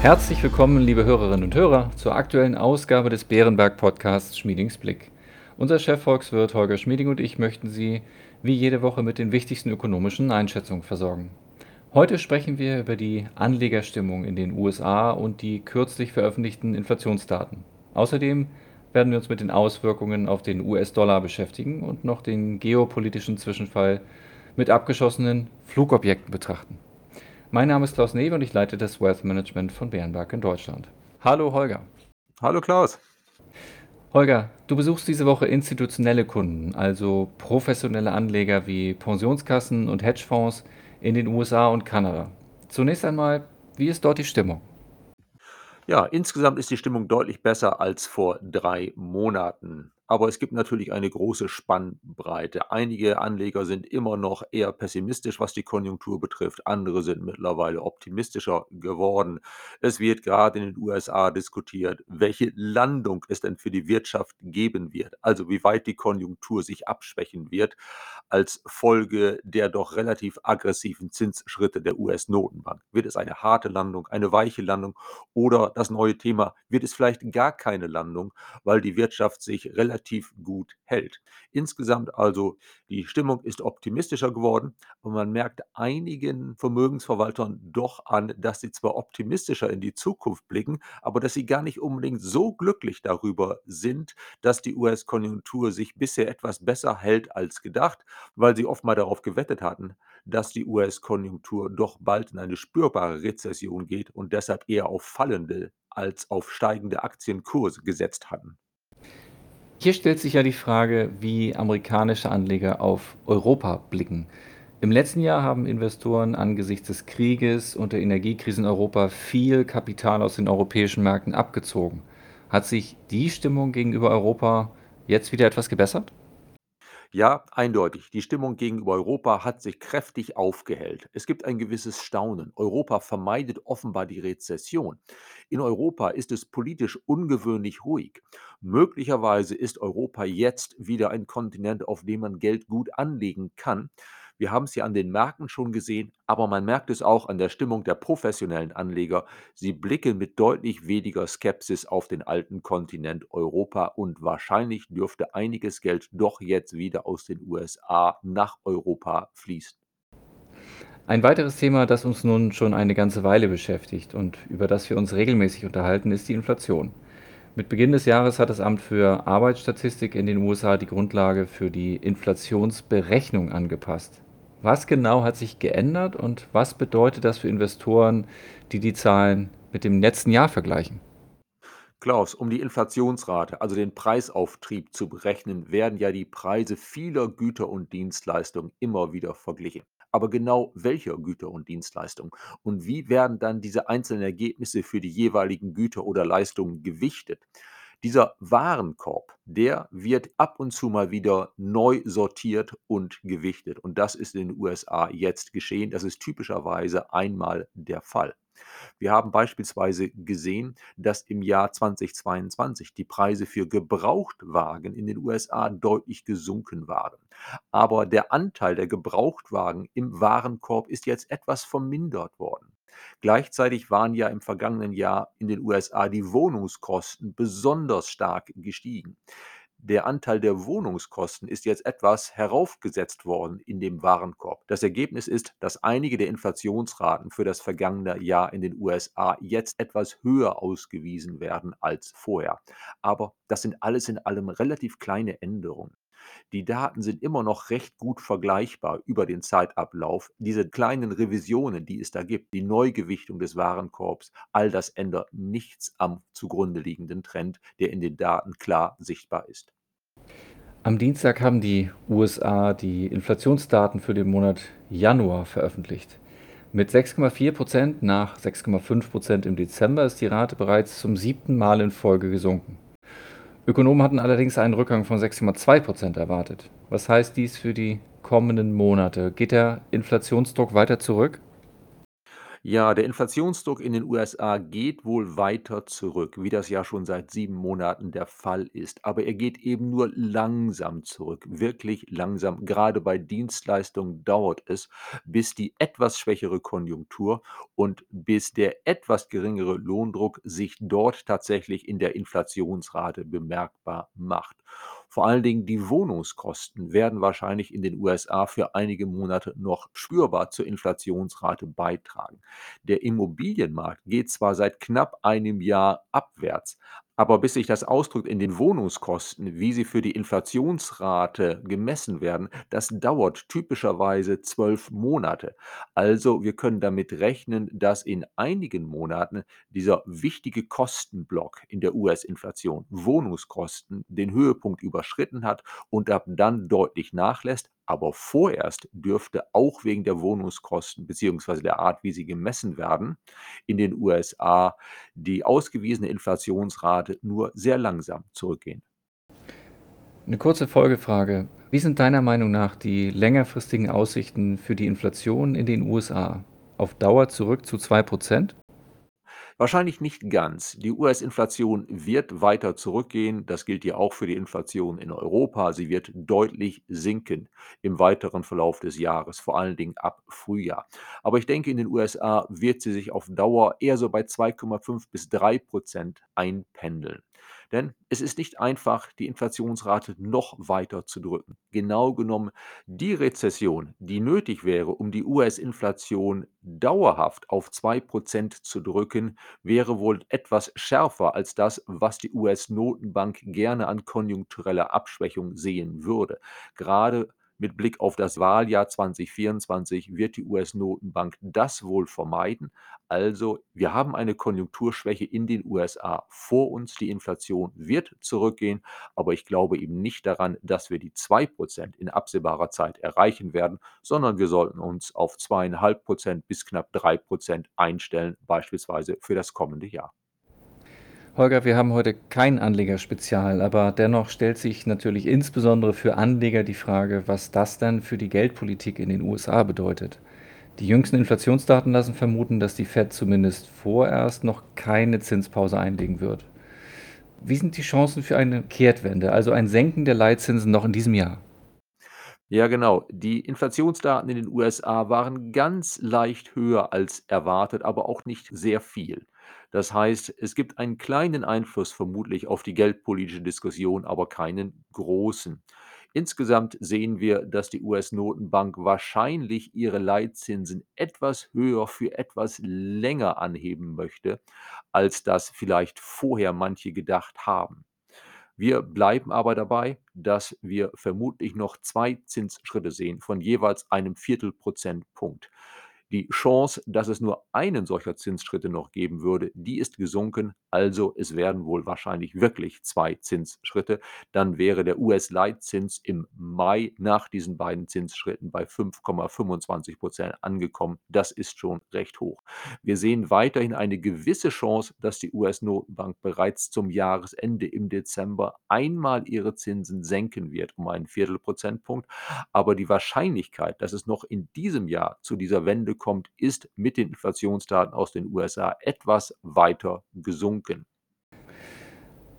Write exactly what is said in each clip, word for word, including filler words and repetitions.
Herzlich willkommen, liebe Hörerinnen und Hörer, zur aktuellen Ausgabe des Bärenberg-Podcasts Schmiedings Blick. Unser Chefvolkswirt Holger Schmieding und ich möchten Sie wie jede Woche mit den wichtigsten ökonomischen Einschätzungen versorgen. Heute sprechen wir über die Anlegerstimmung in den U S A und die kürzlich veröffentlichten Inflationsdaten. Außerdem werden wir uns mit den Auswirkungen auf den U S-Dollar beschäftigen und noch den geopolitischen Zwischenfall mit abgeschossenen Flugobjekten betrachten. Mein Name ist Klaus Nebe und ich leite das Wealth Management von Berenberg in Deutschland. Hallo Holger. Hallo Klaus. Holger, du besuchst diese Woche institutionelle Kunden, also professionelle Anleger wie Pensionskassen und Hedgefonds in den U S A und Kanada. Zunächst einmal, wie ist dort die Stimmung? Ja, insgesamt ist die Stimmung deutlich besser als vor drei Monaten. Aber es gibt natürlich eine große Spannbreite. Einige Anleger sind immer noch eher pessimistisch, was die Konjunktur betrifft. Andere sind mittlerweile optimistischer geworden. Es wird gerade in den U S A diskutiert, welche Landung es denn für die Wirtschaft geben wird. Also wie weit die Konjunktur sich abschwächen wird als Folge der doch relativ aggressiven Zinsschritte der U S-Notenbank. Wird es eine harte Landung, eine weiche Landung oder das neue Thema, wird es vielleicht gar keine Landung, weil die Wirtschaft sich relativ gut hält. Insgesamt also, die Stimmung ist optimistischer geworden und man merkt einigen Vermögensverwaltern doch an, dass sie zwar optimistischer in die Zukunft blicken, aber dass sie gar nicht unbedingt so glücklich darüber sind, dass die U S-Konjunktur sich bisher etwas besser hält als gedacht, weil sie oft mal darauf gewettet hatten, dass die U S-Konjunktur doch bald in eine spürbare Rezession geht und deshalb eher auf fallende als auf steigende Aktienkurse gesetzt hatten. Hier stellt sich ja die Frage, wie amerikanische Anleger auf Europa blicken. Im letzten Jahr haben Investoren angesichts des Krieges und der Energiekrise in Europa viel Kapital aus den europäischen Märkten abgezogen. Hat sich die Stimmung gegenüber Europa jetzt wieder etwas gebessert? Ja, eindeutig. Die Stimmung gegenüber Europa hat sich kräftig aufgehellt. Es gibt ein gewisses Staunen. Europa vermeidet offenbar die Rezession. In Europa ist es politisch ungewöhnlich ruhig. Möglicherweise ist Europa jetzt wieder ein Kontinent, auf dem man Geld gut anlegen kann. Wir haben es ja an den Märkten schon gesehen, aber man merkt es auch an der Stimmung der professionellen Anleger. Sie blicken mit deutlich weniger Skepsis auf den alten Kontinent Europa und wahrscheinlich dürfte einiges Geld doch jetzt wieder aus den U S A nach Europa fließen. Ein weiteres Thema, das uns nun schon eine ganze Weile beschäftigt und über das wir uns regelmäßig unterhalten, ist die Inflation. Mit Beginn des Jahres hat das Amt für Arbeitsstatistik in den U S A die Grundlage für die Inflationsberechnung angepasst. Was genau hat sich geändert und was bedeutet das für Investoren, die die Zahlen mit dem letzten Jahr vergleichen? Klaus, um die Inflationsrate, also den Preisauftrieb zu berechnen, werden ja die Preise vieler Güter und Dienstleistungen immer wieder verglichen. Aber genau welcher Güter und Dienstleistungen? Und wie werden dann diese einzelnen Ergebnisse für die jeweiligen Güter oder Leistungen gewichtet? Dieser Warenkorb, der wird ab und zu mal wieder neu sortiert und gewichtet. Und das ist in den U S A jetzt geschehen. Das ist typischerweise einmal der Fall. Wir haben beispielsweise gesehen, dass im Jahr zweitausendzweiundzwanzig die Preise für Gebrauchtwagen in den U S A deutlich gesunken waren. Aber der Anteil der Gebrauchtwagen im Warenkorb ist jetzt etwas vermindert worden. Gleichzeitig waren ja im vergangenen Jahr in den U S A die Wohnungskosten besonders stark gestiegen. Der Anteil der Wohnungskosten ist jetzt etwas heraufgesetzt worden in dem Warenkorb. Das Ergebnis ist, dass einige der Inflationsraten für das vergangene Jahr in den U S A jetzt etwas höher ausgewiesen werden als vorher. Aber das sind alles in allem relativ kleine Änderungen. Die Daten sind immer noch recht gut vergleichbar über den Zeitablauf. Diese kleinen Revisionen, die es da gibt, die Neugewichtung des Warenkorbs, all das ändert nichts am zugrunde liegenden Trend, der in den Daten klar sichtbar ist. Am Dienstag haben die U S A die Inflationsdaten für den Monat Januar veröffentlicht. Mit sechs Komma vier Prozent nach sechs Komma fünf Prozent im Dezember ist die Rate bereits zum siebten Mal in Folge gesunken. Ökonomen hatten allerdings einen Rückgang von sechs Komma zwei Prozent erwartet. Was heißt dies für die kommenden Monate? Geht der Inflationsdruck weiter zurück? Ja, der Inflationsdruck in den U S A geht wohl weiter zurück, wie das ja schon seit sieben Monaten der Fall ist. Aber er geht eben nur langsam zurück, wirklich langsam. Gerade bei Dienstleistungen dauert es, bis die etwas schwächere Konjunktur und bis der etwas geringere Lohndruck sich dort tatsächlich in der Inflationsrate bemerkbar macht. Vor allen Dingen die Wohnungskosten werden wahrscheinlich in den U S A für einige Monate noch spürbar zur Inflationsrate beitragen. Der Immobilienmarkt geht zwar seit knapp einem Jahr abwärts, aber bis sich das ausdrückt in den Wohnungskosten, wie sie für die Inflationsrate gemessen werden, das dauert typischerweise zwölf Monate. Also wir können damit rechnen, dass in einigen Monaten dieser wichtige Kostenblock in der U S-Inflation, Wohnungskosten, den Höhepunkt überschritten hat und ab dann deutlich nachlässt. Aber vorerst dürfte auch wegen der Wohnungskosten bzw. der Art, wie sie gemessen werden, in den U S A die ausgewiesene Inflationsrate nur sehr langsam zurückgehen. Eine kurze Folgefrage. Wie sind deiner Meinung nach die längerfristigen Aussichten für die Inflation in den U S A? Auf Dauer zurück zu zwei Prozent? Wahrscheinlich nicht ganz. Die U S-Inflation wird weiter zurückgehen. Das gilt ja auch für die Inflation in Europa. Sie wird deutlich sinken im weiteren Verlauf des Jahres, vor allen Dingen ab Frühjahr. Aber ich denke, in den U S A wird sie sich auf Dauer eher so bei zwei Komma fünf bis drei Prozent einpendeln. Denn es ist nicht einfach, die Inflationsrate noch weiter zu drücken. Genau genommen, die Rezession, die nötig wäre, um die U S-Inflation dauerhaft auf zwei Prozent zu drücken, wäre wohl etwas schärfer als das, was die U S-Notenbank gerne an konjunktureller Abschwächung sehen würde. Gerade mit Blick auf das Wahljahr zweitausendvierundzwanzig wird die U S-Notenbank das wohl vermeiden. Also, wir haben eine Konjunkturschwäche in den U S A vor uns. Die Inflation wird zurückgehen, aber ich glaube eben nicht daran, dass wir die zwei Prozent in absehbarer Zeit erreichen werden, sondern wir sollten uns auf zwei Komma fünf Prozent bis knapp drei Prozent einstellen, beispielsweise für das kommende Jahr. Holger, wir haben heute kein Anlegerspezial, aber dennoch stellt sich natürlich insbesondere für Anleger die Frage, was das dann für die Geldpolitik in den U S A bedeutet. Die jüngsten Inflationsdaten lassen vermuten, dass die Fed zumindest vorerst noch keine Zinspause einlegen wird. Wie sind die Chancen für eine Kehrtwende, also ein Senken der Leitzinsen noch in diesem Jahr? Ja, genau. Die Inflationsdaten in den U S A waren ganz leicht höher als erwartet, aber auch nicht sehr viel. Das heißt, es gibt einen kleinen Einfluss vermutlich auf die geldpolitische Diskussion, aber keinen großen. Insgesamt sehen wir, dass die U S-Notenbank wahrscheinlich ihre Leitzinsen etwas höher für etwas länger anheben möchte, als das vielleicht vorher manche gedacht haben. Wir bleiben aber dabei, dass wir vermutlich noch zwei Zinsschritte sehen von jeweils einem Viertelprozentpunkt. Die Chance, dass es nur einen solcher Zinsschritte noch geben würde, die ist gesunken. Also es werden wohl wahrscheinlich wirklich zwei Zinsschritte. Dann wäre der U S-Leitzins im Mai nach diesen beiden Zinsschritten bei fünf Komma fünfundzwanzig Prozent angekommen. Das ist schon recht hoch. Wir sehen weiterhin eine gewisse Chance, dass die U S-Notenbank bereits zum Jahresende im Dezember einmal ihre Zinsen senken wird um einen Viertelprozentpunkt. Aber die Wahrscheinlichkeit, dass es noch in diesem Jahr zu dieser Wende kommt, ist mit den Inflationsdaten aus den U S A etwas weiter gesunken.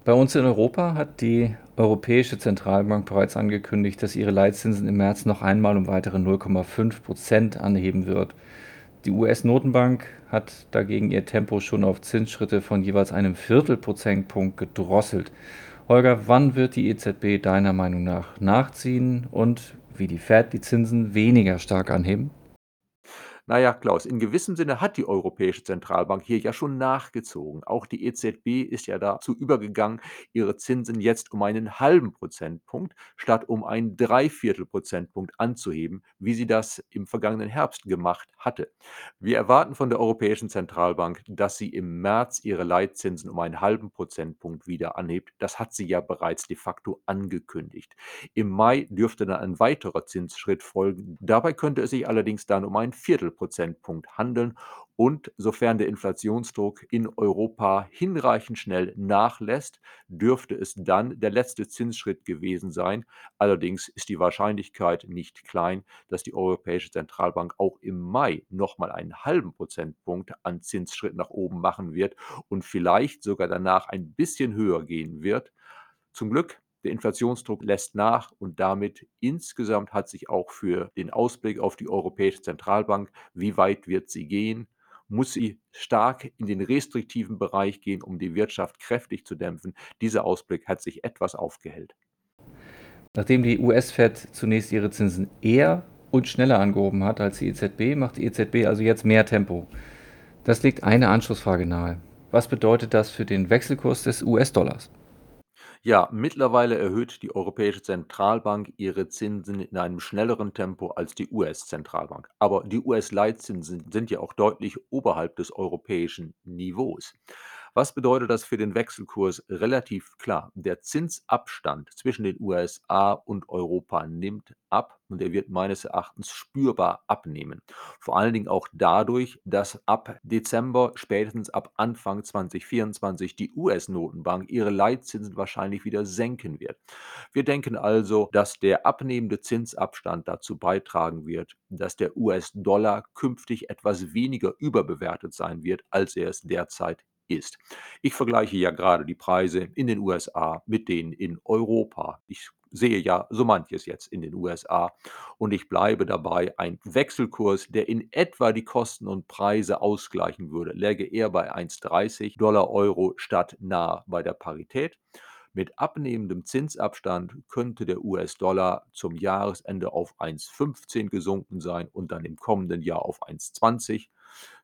Bei uns in Europa hat die Europäische Zentralbank bereits angekündigt, dass ihre Leitzinsen im März noch einmal um weitere null Komma fünf Prozent anheben wird. Die U S-Notenbank hat dagegen ihr Tempo schon auf Zinsschritte von jeweils einem Viertelprozentpunkt gedrosselt. Holger, wann wird die E Z B deiner Meinung nach nachziehen und wie die Fed die Zinsen weniger stark anheben? Naja, Klaus, in gewissem Sinne hat die Europäische Zentralbank hier ja schon nachgezogen. Auch die E Z B ist ja dazu übergegangen, ihre Zinsen jetzt um einen halben Prozentpunkt statt um einen Dreiviertelprozentpunkt anzuheben, wie sie das im vergangenen Herbst gemacht hatte. Wir erwarten von der Europäischen Zentralbank, dass sie im März ihre Leitzinsen um einen halben Prozentpunkt wieder anhebt. Das hat sie ja bereits de facto angekündigt. Im Mai dürfte dann ein weiterer Zinsschritt folgen. Dabei könnte es sich allerdings dann um ein Viertel Viertelprozentpunkt handeln und sofern der Inflationsdruck in Europa hinreichend schnell nachlässt, dürfte es dann der letzte Zinsschritt gewesen sein. Allerdings ist die Wahrscheinlichkeit nicht klein, dass die Europäische Zentralbank auch im Mai nochmal einen halben Prozentpunkt an Zinsschritt nach oben machen wird und vielleicht sogar danach ein bisschen höher gehen wird. Zum Glück, der Inflationsdruck lässt nach und damit insgesamt hat sich auch für den Ausblick auf die Europäische Zentralbank, wie weit wird sie gehen, muss sie stark in den restriktiven Bereich gehen, um die Wirtschaft kräftig zu dämpfen. Dieser Ausblick hat sich etwas aufgehellt. Nachdem die U S-Fed zunächst ihre Zinsen eher und schneller angehoben hat als die E Z B, macht die E Z B also jetzt mehr Tempo. Das legt eine Anschlussfrage nahe. Was bedeutet das für den Wechselkurs des U S-Dollars? Ja, mittlerweile erhöht die Europäische Zentralbank ihre Zinsen in einem schnelleren Tempo als die U S-Zentralbank. Aber die U S-Leitzinsen sind ja auch deutlich oberhalb des europäischen Niveaus. Was bedeutet das für den Wechselkurs? Relativ klar. Der Zinsabstand zwischen den U S A und Europa nimmt ab und er wird meines Erachtens spürbar abnehmen. Vor allen Dingen auch dadurch, dass ab Dezember, spätestens ab Anfang zwanzig vierundzwanzig, die U S-Notenbank ihre Leitzinsen wahrscheinlich wieder senken wird. Wir denken also, dass der abnehmende Zinsabstand dazu beitragen wird, dass der U S-Dollar künftig etwas weniger überbewertet sein wird, als er es derzeit ist. ist. Ich vergleiche ja gerade die Preise in den U S A mit denen in Europa. Ich sehe ja so manches jetzt in den U S A und ich bleibe dabei, ein Wechselkurs, der in etwa die Kosten und Preise ausgleichen würde, läge eher bei eins Komma dreißig Dollar Euro statt nahe bei der Parität. Mit abnehmendem Zinsabstand könnte der U S-Dollar zum Jahresende auf eins Komma fünfzehn gesunken sein und dann im kommenden Jahr auf eins Komma zwanzig.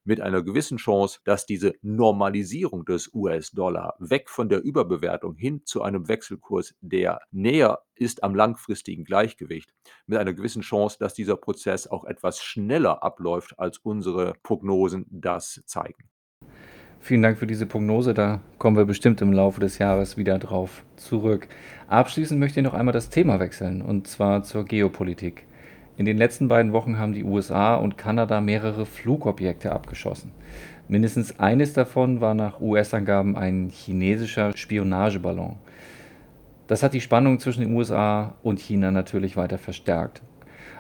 Mit einer gewissen Chance, dass diese Normalisierung des U S-Dollar weg von der Überbewertung hin zu einem Wechselkurs, der näher ist am langfristigen Gleichgewicht, mit einer gewissen Chance, dass dieser Prozess auch etwas schneller abläuft, als unsere Prognosen das zeigen. Vielen Dank für diese Prognose, da kommen wir bestimmt im Laufe des Jahres wieder drauf zurück. Abschließend möchte ich noch einmal das Thema wechseln, und zwar zur Geopolitik. In den letzten beiden Wochen haben die U S A und Kanada mehrere Flugobjekte abgeschossen. Mindestens eines davon war nach U S-Angaben ein chinesischer Spionageballon. Das hat die Spannung zwischen den U S A und China natürlich weiter verstärkt.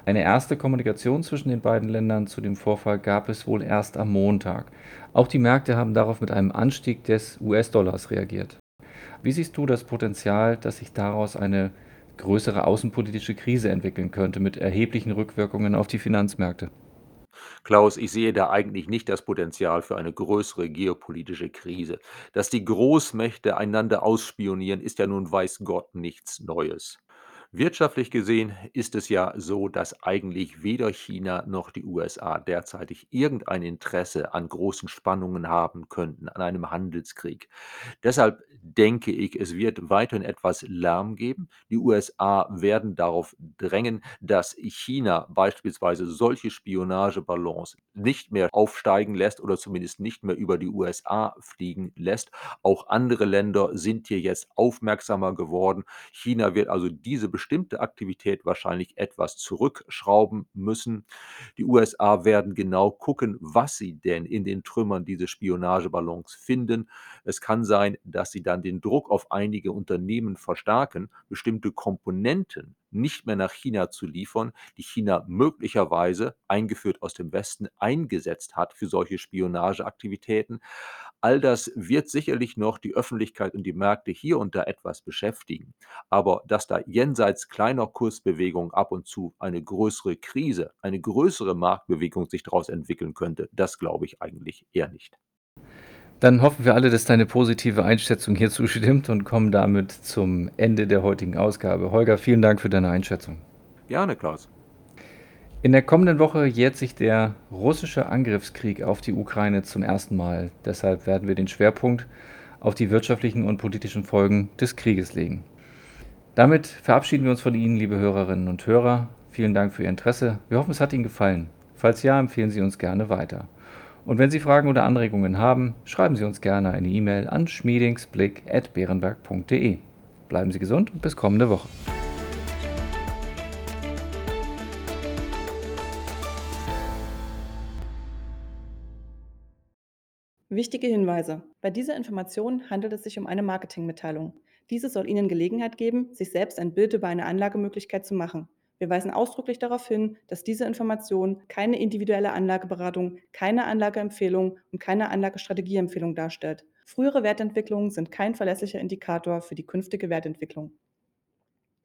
Eine erste Kommunikation zwischen den beiden Ländern zu dem Vorfall gab es wohl erst am Montag. Auch die Märkte haben darauf mit einem Anstieg des U S-Dollars reagiert. Wie siehst du das Potenzial, dass sich daraus eine größere außenpolitische Krise entwickeln könnte mit erheblichen Rückwirkungen auf die Finanzmärkte? Klaus, ich sehe da eigentlich nicht das Potenzial für eine größere geopolitische Krise. Dass die Großmächte einander ausspionieren, ist ja nun weiß Gott nichts Neues. Wirtschaftlich gesehen ist es ja so, dass eigentlich weder China noch die U S A derzeitig irgendein Interesse an großen Spannungen haben könnten, an einem Handelskrieg. Deshalb denke ich, es wird weiterhin etwas Lärm geben. Die U S A werden darauf drängen, dass China beispielsweise solche Spionageballons nicht mehr aufsteigen lässt oder zumindest nicht mehr über die U S A fliegen lässt. Auch andere Länder sind hier jetzt aufmerksamer geworden. China wird also diese bestimmte Aktivität wahrscheinlich etwas zurückschrauben müssen. Die U S A werden genau gucken, was sie denn in den Trümmern dieses Spionageballons finden. Es kann sein, dass sie dann den Druck auf einige Unternehmen verstärken, bestimmte Komponenten nicht mehr nach China zu liefern, die China möglicherweise, eingeführt aus dem Westen, eingesetzt hat für solche Spionageaktivitäten. All das wird sicherlich noch die Öffentlichkeit und die Märkte hier und da etwas beschäftigen. Aber dass da jenseits kleiner Kursbewegungen ab und zu eine größere Krise, eine größere Marktbewegung sich daraus entwickeln könnte, das glaube ich eigentlich eher nicht. Dann hoffen wir alle, dass deine positive Einschätzung hierzu stimmt und kommen damit zum Ende der heutigen Ausgabe. Holger, vielen Dank für deine Einschätzung. Gerne, Klaus. In der kommenden Woche jährt sich der russische Angriffskrieg auf die Ukraine zum ersten Mal. Deshalb werden wir den Schwerpunkt auf die wirtschaftlichen und politischen Folgen des Krieges legen. Damit verabschieden wir uns von Ihnen, liebe Hörerinnen und Hörer. Vielen Dank für Ihr Interesse. Wir hoffen, es hat Ihnen gefallen. Falls ja, empfehlen Sie uns gerne weiter. Und wenn Sie Fragen oder Anregungen haben, schreiben Sie uns gerne eine E-Mail an schmiedingsblick at berenberg punkt de. Bleiben Sie gesund und bis kommende Woche. Wichtige Hinweise. Bei dieser Information handelt es sich um eine Marketingmitteilung. Diese soll Ihnen Gelegenheit geben, sich selbst ein Bild über eine Anlagemöglichkeit zu machen. Wir weisen ausdrücklich darauf hin, dass diese Information keine individuelle Anlageberatung, keine Anlageempfehlung und keine Anlagestrategieempfehlung darstellt. Frühere Wertentwicklungen sind kein verlässlicher Indikator für die künftige Wertentwicklung.